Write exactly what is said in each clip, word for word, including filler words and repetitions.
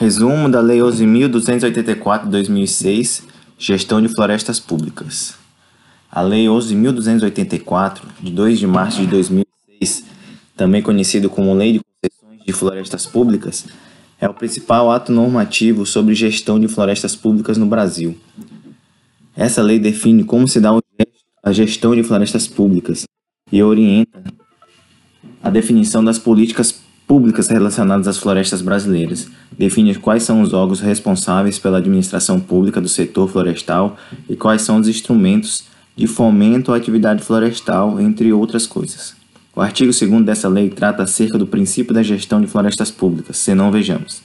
Resumo da Lei onze mil duzentos e oitenta e quatro de dois mil e seis, Gestão de Florestas Públicas. A Lei onze mil duzentos e oitenta e quatro, de dois de março de dois mil e seis, também conhecida como Lei de Concessões de Florestas Públicas, é o principal ato normativo sobre gestão de florestas públicas no Brasil. Essa lei define como se dá a gestão de florestas públicas e orienta a definição das políticas públicas públicas relacionadas às florestas brasileiras, define quais são os órgãos responsáveis pela administração pública do setor florestal e quais são os instrumentos de fomento à atividade florestal, entre outras coisas. O artigo segundo dessa lei trata acerca do princípio da gestão de florestas públicas, senão vejamos.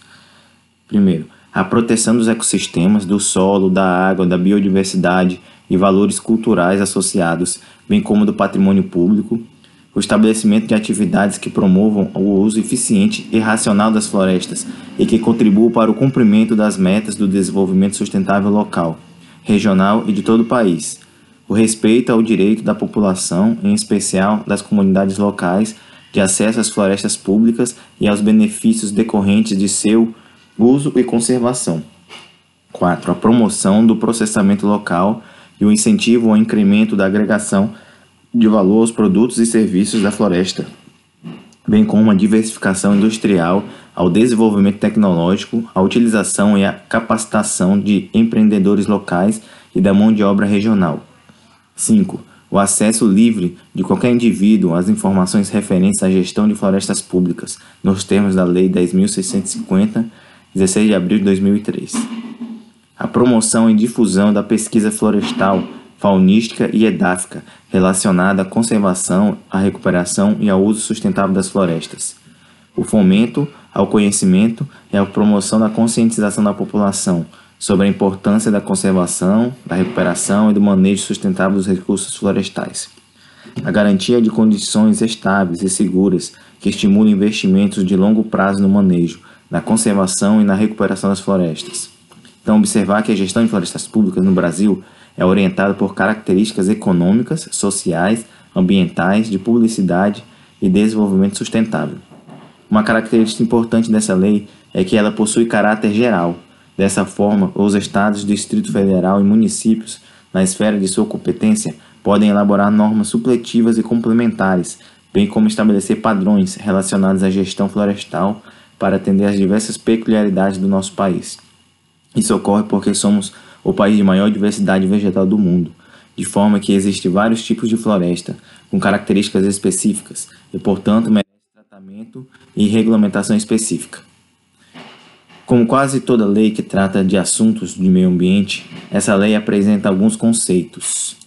Primeiro, a proteção dos ecossistemas, do solo, da água, da biodiversidade e valores culturais associados, bem como do patrimônio público, o estabelecimento de atividades que promovam o uso eficiente e racional das florestas e que contribuam para o cumprimento das metas do desenvolvimento sustentável local, regional e de todo o país, o respeito ao direito da população, em especial das comunidades locais, de acesso às florestas públicas e aos benefícios decorrentes de seu uso e conservação. quatro. A promoção do processamento local e o incentivo ao incremento da agregação de valor aos produtos e serviços da floresta, bem como a diversificação industrial, ao desenvolvimento tecnológico, à utilização e à capacitação de empreendedores locais e da mão de obra regional. cinco. O acesso livre de qualquer indivíduo às informações referentes à gestão de florestas públicas, nos termos da Lei dez mil seiscentos e cinquenta, dezesseis de abril de dois mil e três. A promoção e difusão da pesquisa florestal, faunística e edáfica, relacionada à conservação, à recuperação e ao uso sustentável das florestas. O fomento ao conhecimento e à promoção da conscientização da população sobre a importância da conservação, da recuperação e do manejo sustentável dos recursos florestais. A garantia de condições estáveis e seguras que estimulam investimentos de longo prazo no manejo, na conservação e na recuperação das florestas. Então, observar que a gestão de florestas públicas no Brasil é orientada por características econômicas, sociais, ambientais, de publicidade e desenvolvimento sustentável. Uma característica importante dessa lei é que ela possui caráter geral. Dessa forma, os estados, Distrito Federal e municípios, na esfera de sua competência, podem elaborar normas supletivas e complementares, bem como estabelecer padrões relacionados à gestão florestal para atender às diversas peculiaridades do nosso país. Isso ocorre porque somos o país de maior diversidade vegetal do mundo, de forma que existem vários tipos de floresta, com características específicas e, portanto, merece tratamento e regulamentação específica. Como quase toda lei que trata de assuntos de meio ambiente, essa lei apresenta alguns conceitos.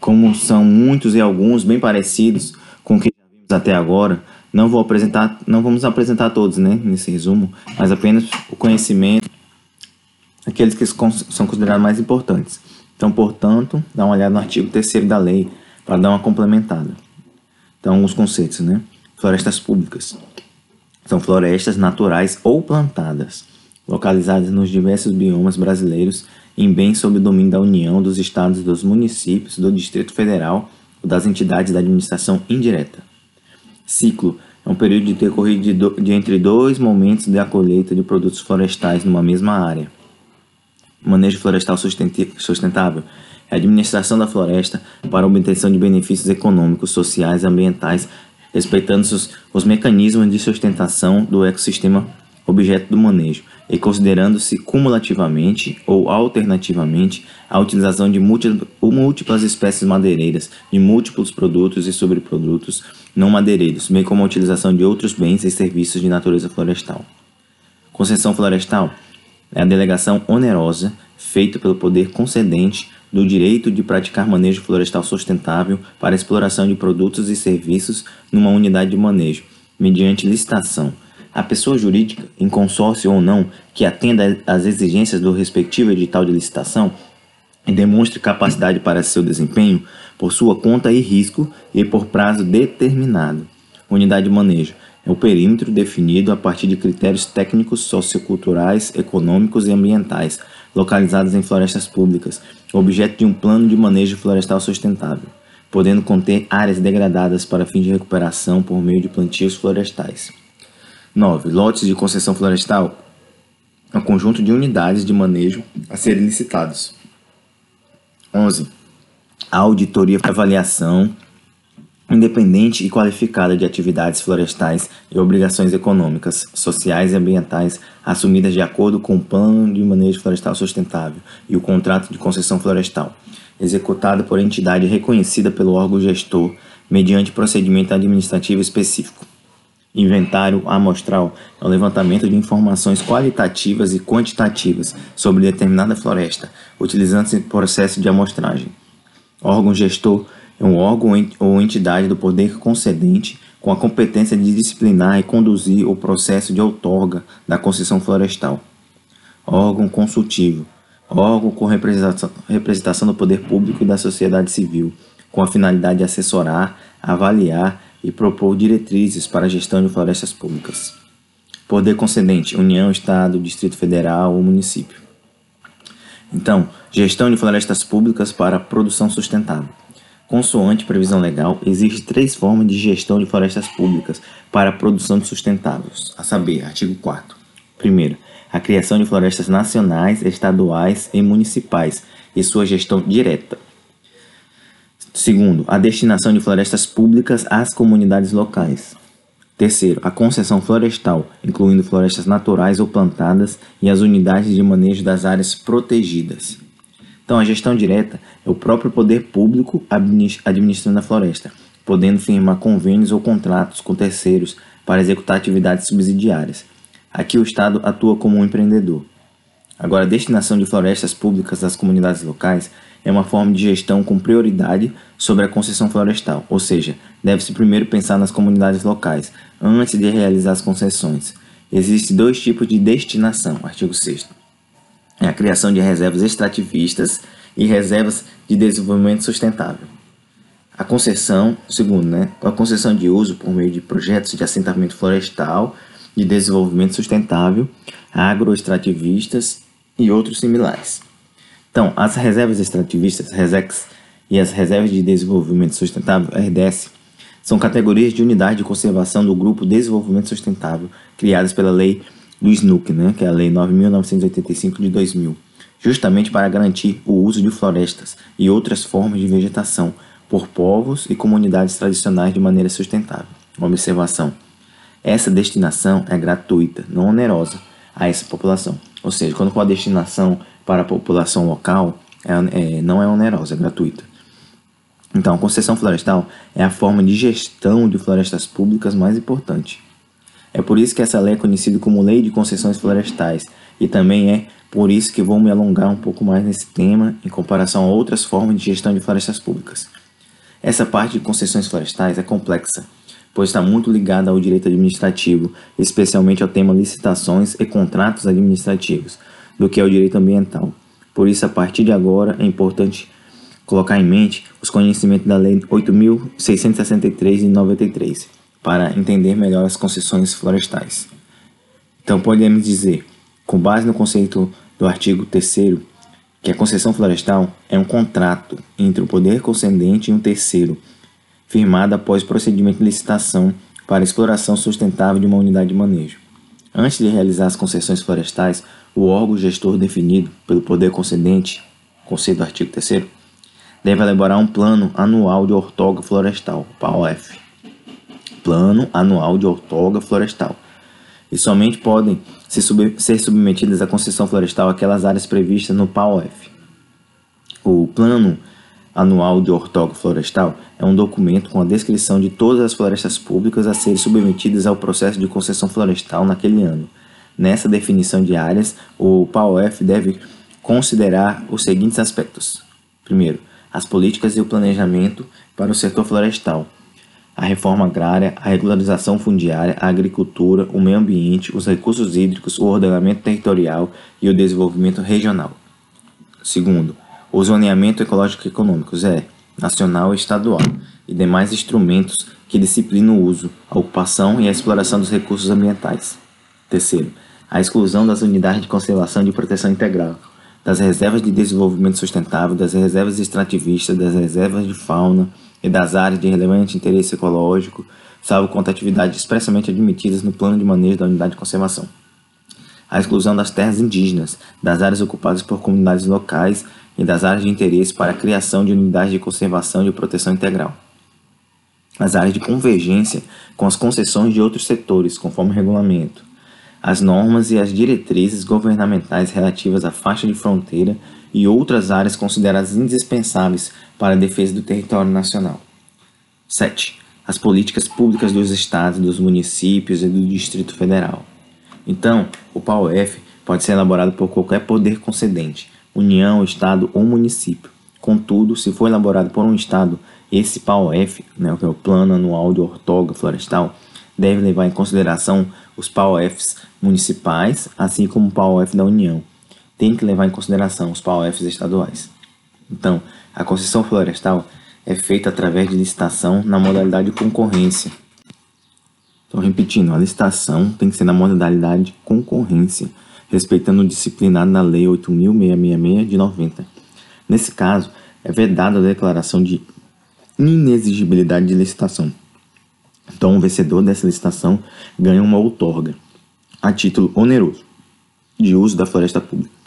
Como são muitos e alguns bem parecidos com o que já vimos até agora, Não, vou apresentar, não vamos apresentar todos, né, nesse resumo, mas apenas o conhecimento, aqueles que são considerados mais importantes. Então, portanto, dá uma olhada no artigo terceiro da lei para dar uma complementada. Então, os conceitos, né? Florestas públicas. São florestas naturais ou plantadas, localizadas nos diversos biomas brasileiros em bem sob o domínio da União, dos estados, dos municípios, do Distrito Federal ou das entidades da administração indireta. Ciclo é um período de decorrido de, do, de entre dois momentos da colheita de produtos florestais numa mesma área. Manejo florestal sustentável é a administração da floresta para obtenção de benefícios econômicos, sociais e ambientais, respeitando os, os mecanismos de sustentação do ecossistema objeto do manejo e considerando-se cumulativamente ou alternativamente a utilização de múltiplas espécies madeireiras, de múltiplos produtos e sobreprodutos não madeireiros, bem como a utilização de outros bens e serviços de natureza florestal. Concessão florestal é a delegação onerosa feita pelo poder concedente do direito de praticar manejo florestal sustentável para exploração de produtos e serviços numa unidade de manejo, mediante licitação, a pessoa jurídica, em consórcio ou não, que atenda às exigências do respectivo edital de licitação e demonstre capacidade para seu desempenho por sua conta e risco e por prazo determinado. Unidade de manejo é o perímetro definido a partir de critérios técnicos, socioculturais, econômicos e ambientais, localizados em florestas públicas, objeto de um plano de manejo florestal sustentável, podendo conter áreas degradadas para fins de recuperação por meio de plantios florestais. nove. Lotes de concessão florestal é um conjunto de unidades de manejo a serem licitados. onze. A auditoria para avaliação independente e qualificada de atividades florestais e obrigações econômicas, sociais e ambientais assumidas de acordo com o Plano de Manejo Florestal Sustentável e o Contrato de Concessão Florestal, executada por entidade reconhecida pelo órgão gestor mediante procedimento administrativo específico. Inventário amostral é o levantamento de informações qualitativas e quantitativas sobre determinada floresta, utilizando-se processo de amostragem. Órgão gestor é um órgão ou entidade do poder concedente com a competência de disciplinar e conduzir o processo de outorga da concessão florestal. Órgão consultivo, órgão com representação do poder público e da sociedade civil, com a finalidade de assessorar, avaliar e propor diretrizes para a gestão de florestas públicas. Poder concedente, União, Estado, Distrito Federal ou município. Então, gestão de florestas públicas para a produção sustentável. Consoante previsão legal, existem três formas de gestão de florestas públicas para a produção de sustentáveis, a saber, artigo quarto. Primeiro, a criação de florestas nacionais, estaduais e municipais e sua gestão direta. Segundo, a destinação de florestas públicas às comunidades locais. Terceiro, a concessão florestal, incluindo florestas naturais ou plantadas e as unidades de manejo das áreas protegidas. Então, a gestão direta é o próprio poder público administrando a floresta, podendo firmar convênios ou contratos com terceiros para executar atividades subsidiárias. Aqui o Estado atua como um empreendedor. Agora, a destinação de florestas públicas às comunidades locais é uma forma de gestão com prioridade sobre a concessão florestal, ou seja, deve-se primeiro pensar nas comunidades locais, antes de realizar as concessões. Existem dois tipos de destinação, artigo sexto. É a criação de reservas extrativistas e reservas de desenvolvimento sustentável. A concessão, segundo, né, a concessão de uso por meio de projetos de assentamento florestal, de desenvolvimento sustentável, agroextrativistas e outros similares. Então, as reservas extrativistas, RESEX, e as reservas de desenvolvimento sustentável, R D S, são categorias de unidade de conservação do grupo desenvolvimento sustentável criadas pela lei do S N U C, né, que é a Lei nove mil novecentos e oitenta e cinco de dois mil, justamente para garantir o uso de florestas e outras formas de vegetação por povos e comunidades tradicionais de maneira sustentável. Uma observação: essa destinação é gratuita, não onerosa a essa população. Ou seja, quando for a destinação para a população local, é, é, não é onerosa, é gratuita. Então, a concessão florestal é a forma de gestão de florestas públicas mais importante. É por isso que essa lei é conhecida como Lei de Concessões Florestais, e também é por isso que vou me alongar um pouco mais nesse tema em comparação a outras formas de gestão de florestas públicas. Essa parte de concessões florestais é complexa, pois está muito ligada ao direito administrativo, especialmente ao tema licitações e contratos administrativos, do que ao direito ambiental. Por isso, a partir de agora, é importante colocar em mente os conhecimentos da Lei oito mil seiscentos e sessenta e três de noventa e três. Para entender melhor as concessões florestais. Então, podemos dizer, com base no conceito do artigo terceiro, que a concessão florestal é um contrato entre o poder concedente e um terceiro, firmado após procedimento de licitação para exploração sustentável de uma unidade de manejo. Antes de realizar as concessões florestais, o órgão gestor definido pelo poder concedente, conceito do artigo terceiro, deve elaborar um plano anual de outorga florestal, P A O F. Plano anual de outorga florestal, e somente podem se sub ser submetidas à concessão florestal aquelas áreas previstas no P A O F. O Plano Anual de Outorga Florestal é um documento com a descrição de todas as florestas públicas a serem submetidas ao processo de concessão florestal naquele ano. Nessa definição de áreas, o P A O F deve considerar os seguintes aspectos. Primeiro, as políticas e o planejamento para o setor florestal, a reforma agrária, a regularização fundiária, a agricultura, o meio ambiente, os recursos hídricos, o ordenamento territorial e o desenvolvimento regional. Segundo, o zoneamento ecológico e econômico, Z E, nacional e estadual, e demais instrumentos que disciplinam o uso, a ocupação e a exploração dos recursos ambientais. Terceiro, a exclusão das unidades de conservação de proteção integral, das reservas de desenvolvimento sustentável, das reservas extrativistas, das reservas de fauna, e das áreas de relevante interesse ecológico, salvo contra atividades expressamente admitidas no plano de manejo da unidade de conservação. A exclusão das terras indígenas, das áreas ocupadas por comunidades locais e das áreas de interesse para a criação de unidades de conservação e proteção integral. As áreas de convergência com as concessões de outros setores, conforme o regulamento. As normas e as diretrizes governamentais relativas à faixa de fronteira e outras áreas consideradas indispensáveis para a defesa do território nacional. sete. As políticas públicas dos estados, dos municípios e do Distrito Federal. Então, o P A U F pode ser elaborado por qualquer poder concedente, União, Estado ou município. Contudo, se for elaborado por um Estado, esse P A U F, né, que é o Plano Anual de Outorga Florestal, deve levar em consideração os P A U Fs municipais, assim como o P A U F da União. Tem que levar em consideração os P A U Fs estaduais. Então, a concessão florestal é feita através de licitação na modalidade concorrência. Então, repetindo, a licitação tem que ser na modalidade concorrência, respeitando o disciplinado na Lei oito mil seiscentos e sessenta e seis de noventa. Nesse caso, é vedada a declaração de inexigibilidade de licitação. Então, o vencedor dessa licitação ganha uma outorga, a título oneroso, de uso da floresta pública.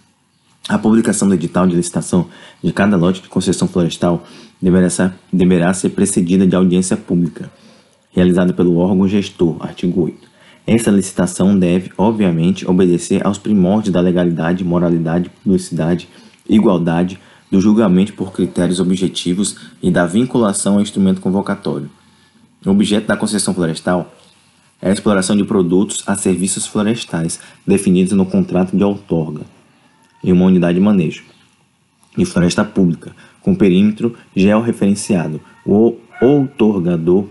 A publicação do edital de licitação de cada lote de concessão florestal deverá ser, deverá ser precedida de audiência pública, realizada pelo órgão gestor, artigo oito. Essa licitação deve, obviamente, obedecer aos primórdios da legalidade, moralidade, publicidade, igualdade, do julgamento por critérios objetivos e da vinculação ao instrumento convocatório. O objeto da concessão florestal é a exploração de produtos a serviços florestais definidos no contrato de outorga em uma unidade de manejo de floresta pública com perímetro georreferenciado. O outorgador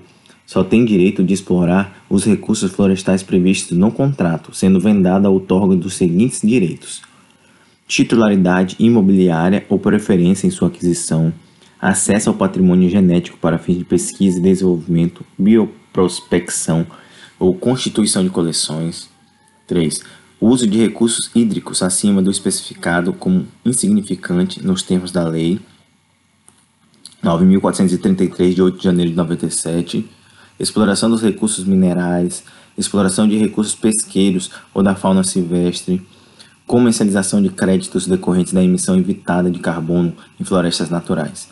só tem direito de explorar os recursos florestais previstos no contrato, sendo vendada a outorga dos seguintes direitos: titularidade imobiliária ou preferência em sua aquisição, acesso ao patrimônio genético para fins de pesquisa e desenvolvimento, bioprospecção ou constituição de coleções. três. Uso de recursos hídricos acima do especificado como insignificante nos termos da Lei nove mil quatrocentos e trinta e três, de oito de janeiro de noventa e sete. Exploração dos recursos minerais, exploração de recursos pesqueiros ou da fauna silvestre, comercialização de créditos decorrentes da emissão evitada de carbono em florestas naturais.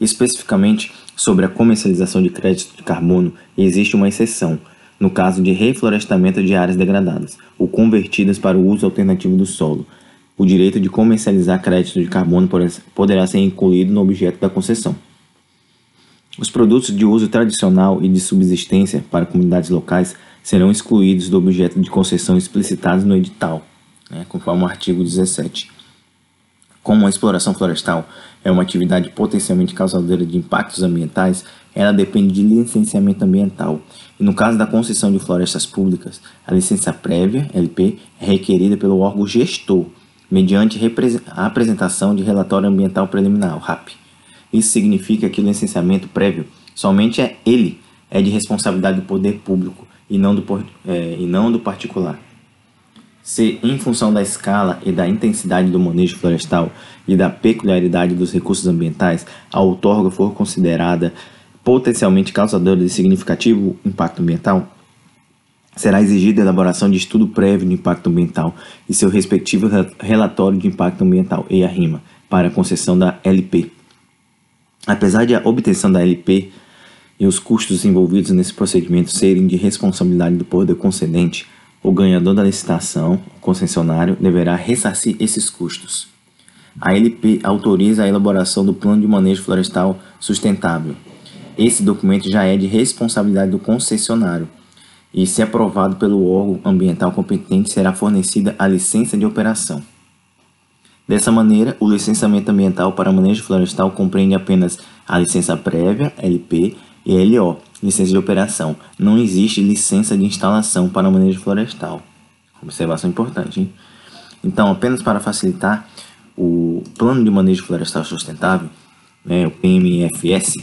Especificamente sobre a comercialização de créditos de carbono, existe uma exceção, no caso de reflorestamento de áreas degradadas ou convertidas para o uso alternativo do solo. O direito de comercializar créditos de carbono poderá ser incluído no objeto da concessão. Os produtos de uso tradicional e de subsistência para comunidades locais serão excluídos do objeto de concessão explicitados no edital, né, conforme o artigo dezessete. Como a exploração florestal é uma atividade potencialmente causadora de impactos ambientais, ela depende de licenciamento ambiental. E no caso da concessão de florestas públicas, a licença prévia, L P, é requerida pelo órgão gestor, mediante a apresentação de relatório ambiental preliminar, o R A P. Isso significa que o licenciamento prévio somente é ele, é de responsabilidade do poder público e não do, é, e não do particular. Se, em função da escala e da intensidade do manejo florestal e da peculiaridade dos recursos ambientais, a outorga for considerada potencialmente causadora de significativo impacto ambiental, será exigida a elaboração de estudo prévio de impacto ambiental e seu respectivo relatório de impacto ambiental, E I A-RIMA, para a concessão da L P. Apesar de a obtenção da L P e os custos envolvidos nesse procedimento serem de responsabilidade do poder concedente, o ganhador da licitação, o concessionário, deverá ressarcir esses custos. A L P autoriza a elaboração do Plano de Manejo Florestal Sustentável. Esse documento já é de responsabilidade do concessionário e, se aprovado pelo órgão ambiental competente, será fornecida a licença de operação. Dessa maneira, o licenciamento ambiental para manejo florestal compreende apenas a licença prévia, L P, e L O, licença de operação. Não existe licença de instalação para manejo florestal. Observação importante, hein? Então, apenas para facilitar, o Plano de Manejo Florestal Sustentável, né, o P M F S,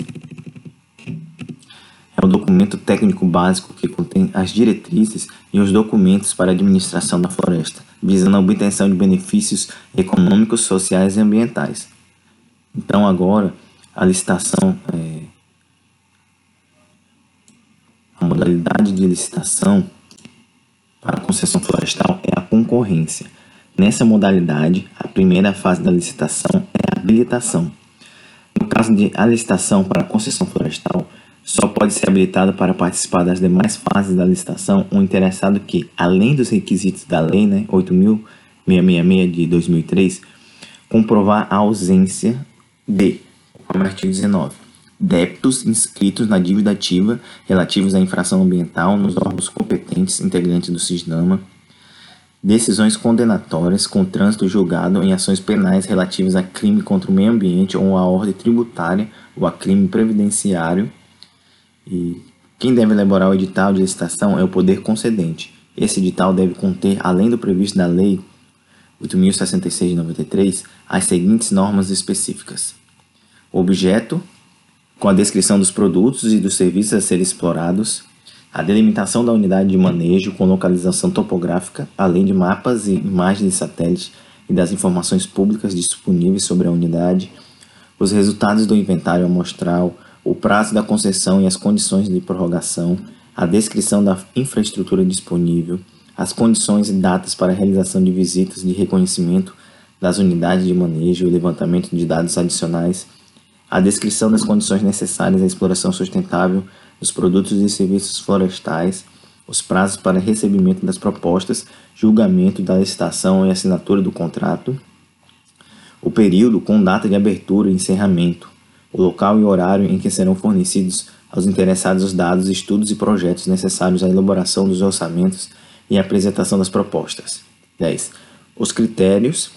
é o documento técnico básico que contém as diretrizes e os documentos para a administração da floresta, visando a obtenção de benefícios econômicos, sociais e ambientais. Então, agora, a licitação... É, modalidade de licitação para concessão florestal é a concorrência. Nessa modalidade, a primeira fase da licitação é a habilitação. No caso de a licitação para concessão florestal, só pode ser habilitado para participar das demais fases da licitação um interessado que, além dos requisitos da Lei, né, oito mil seiscentos e sessenta e seis de dois mil e três, comprovar a ausência de, como artigo dezenove, débitos inscritos na dívida ativa relativos à infração ambiental nos órgãos competentes integrantes do SISDAMA, decisões condenatórias com trânsito julgado em ações penais relativas a crime contra o meio ambiente ou a ordem tributária ou a crime previdenciário. E quem deve elaborar o edital de licitação é o poder concedente. Esse edital deve conter, além do previsto na Lei oito mil seiscentos e sessenta e seis de noventa e três, as seguintes normas específicas: objeto, com a descrição dos produtos e dos serviços a serem explorados, a delimitação da unidade de manejo com localização topográfica, além de mapas e imagens de satélite e das informações públicas disponíveis sobre a unidade, os resultados do inventário amostral, o prazo da concessão e as condições de prorrogação, a descrição da infraestrutura disponível, as condições e datas para a realização de visitas de reconhecimento das unidades de manejo e levantamento de dados adicionais, a descrição das condições necessárias à exploração sustentável dos produtos e serviços florestais, os prazos para recebimento das propostas, julgamento da licitação e assinatura do contrato, o período com data de abertura e encerramento, o local e horário em que serão fornecidos aos interessados os dados, estudos e projetos necessários à elaboração dos orçamentos e à apresentação das propostas. dez. Os critérios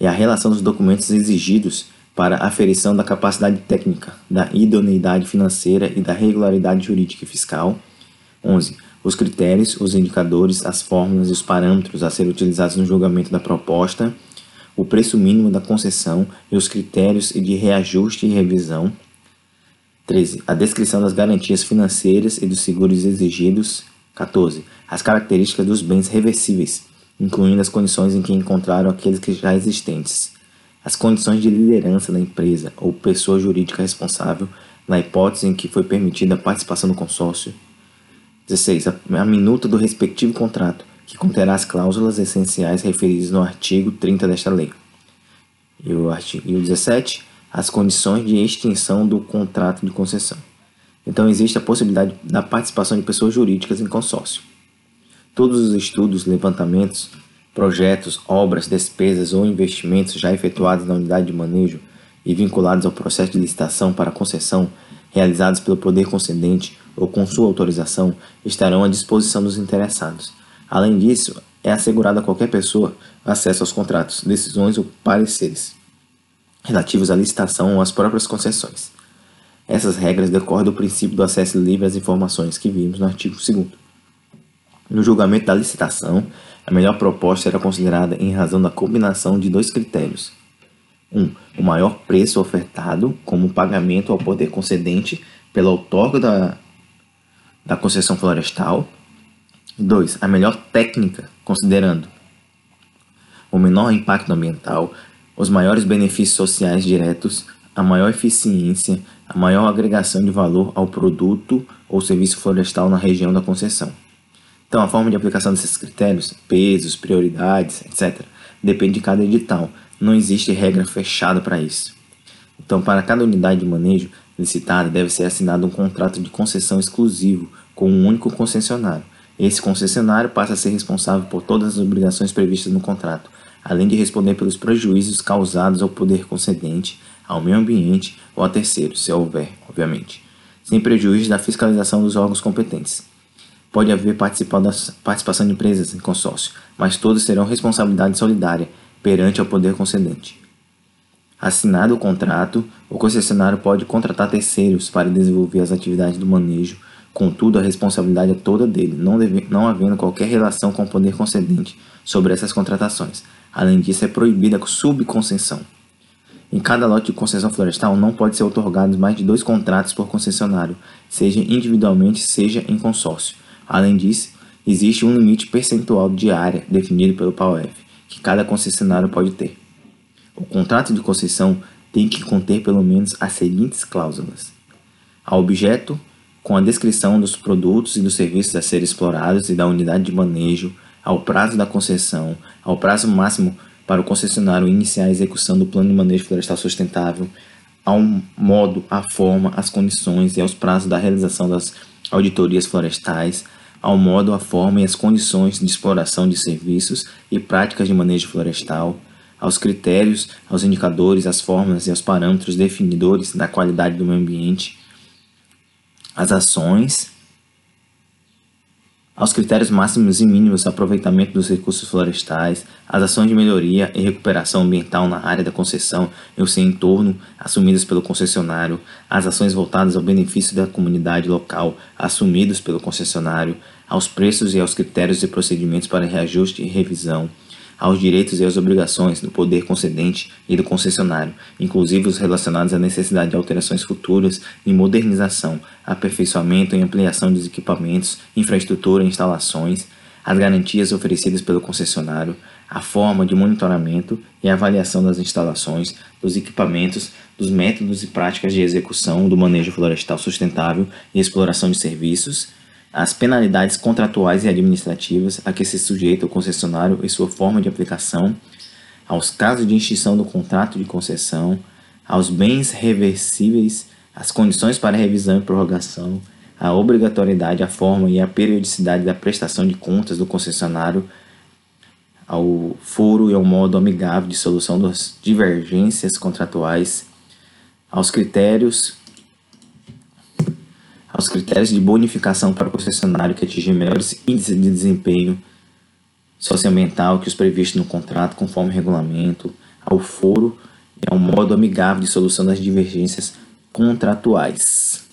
e a relação dos documentos exigidos para aferição da capacidade técnica, da idoneidade financeira e da regularidade jurídica e fiscal. onze. Os critérios, os indicadores, as fórmulas e os parâmetros a serem utilizados no julgamento da proposta, o preço mínimo da concessão e os critérios de reajuste e revisão. treze. A descrição das garantias financeiras e dos seguros exigidos. quatorze. As características dos bens reversíveis, incluindo as condições em que encontraram aqueles que já existentes. As condições de liderança da empresa ou pessoa jurídica responsável na hipótese em que foi permitida a participação do consórcio. dezesseis. A minuta do respectivo contrato, que conterá as cláusulas essenciais referidas no artigo trinta desta lei. E o, artigo, e o dezessete. As condições de extinção do contrato de concessão. Então, existe a possibilidade da participação de pessoas jurídicas em consórcio. Todos os estudos, levantamentos, projetos, obras, despesas ou investimentos já efetuados na unidade de manejo e vinculados ao processo de licitação para concessão, realizados pelo poder concedente ou com sua autorização, estarão à disposição dos interessados. Além disso, é assegurado a qualquer pessoa acesso aos contratos, decisões ou pareceres relativos à licitação ou às próprias concessões. Essas regras decorrem do princípio do acesso livre às informações que vimos no artigo segundo. No julgamento da licitação, a melhor proposta era considerada em razão da combinação de dois critérios. um. Um, o maior preço ofertado como pagamento ao poder concedente pela outorga da, da concessão florestal. dois. A melhor técnica, considerando o menor impacto ambiental, os maiores benefícios sociais diretos, a maior eficiência, a maior agregação de valor ao produto ou serviço florestal na região da concessão. Então, a forma de aplicação desses critérios, pesos, prioridades, etcétera, depende de cada edital. Não existe regra fechada para isso. Então, para cada unidade de manejo licitada, deve ser assinado um contrato de concessão exclusivo com um único concessionário. Esse concessionário passa a ser responsável por todas as obrigações previstas no contrato, além de responder pelos prejuízos causados ao poder concedente, ao meio ambiente ou a terceiros, se houver, obviamente, sem prejuízo da fiscalização dos órgãos competentes. Pode haver participação de empresas em consórcio, mas todos terão responsabilidade solidária perante ao poder concedente. Assinado o contrato, o concessionário pode contratar terceiros para desenvolver as atividades do manejo, contudo a responsabilidade é toda dele, não, deve, não havendo qualquer relação com o poder concedente sobre essas contratações. Além disso, é proibida a subconcessão. Em cada lote de concessão florestal não pode ser outorgados mais de dois contratos por concessionário, seja individualmente, seja em consórcio. Além disso, existe um limite percentual de área definido pelo P A O F, que cada concessionário pode ter. O contrato de concessão tem que conter pelo menos as seguintes cláusulas: a objeto, com a descrição dos produtos e dos serviços a serem explorados e da unidade de manejo, ao prazo da concessão, ao prazo máximo para o concessionário iniciar a execução do Plano de Manejo Florestal Sustentável, ao modo, à forma, às condições e aos prazos da realização das auditorias florestais, ao modo, à forma e às condições de exploração de serviços e práticas de manejo florestal, aos critérios, aos indicadores, às formas e aos parâmetros definidores da qualidade do meio ambiente, às ações, aos critérios máximos e mínimos de aproveitamento dos recursos florestais, as ações de melhoria e recuperação ambiental na área da concessão e o seu entorno assumidas pelo concessionário, as ações voltadas ao benefício da comunidade local assumidas pelo concessionário, aos preços e aos critérios e procedimentos para reajuste e revisão, aos direitos e às obrigações do poder concedente e do concessionário, inclusive os relacionados à necessidade de alterações futuras e modernização, aperfeiçoamento e ampliação dos equipamentos, infraestrutura e instalações, as garantias oferecidas pelo concessionário, a forma de monitoramento e avaliação das instalações, dos equipamentos, dos métodos e práticas de execução do manejo florestal sustentável e exploração de serviços, as penalidades contratuais e administrativas a que se sujeita o concessionário e sua forma de aplicação, aos casos de extinção do contrato de concessão, aos bens reversíveis, as condições para revisão e prorrogação, a obrigatoriedade, a forma e a periodicidade da prestação de contas do concessionário, ao foro e ao modo amigável de solução das divergências contratuais, aos critérios aos critérios de bonificação para o concessionário que atingir melhores índices de desempenho socioambiental que os previstos no contrato conforme o regulamento, ao foro e ao modo amigável de solução das divergências contratuais.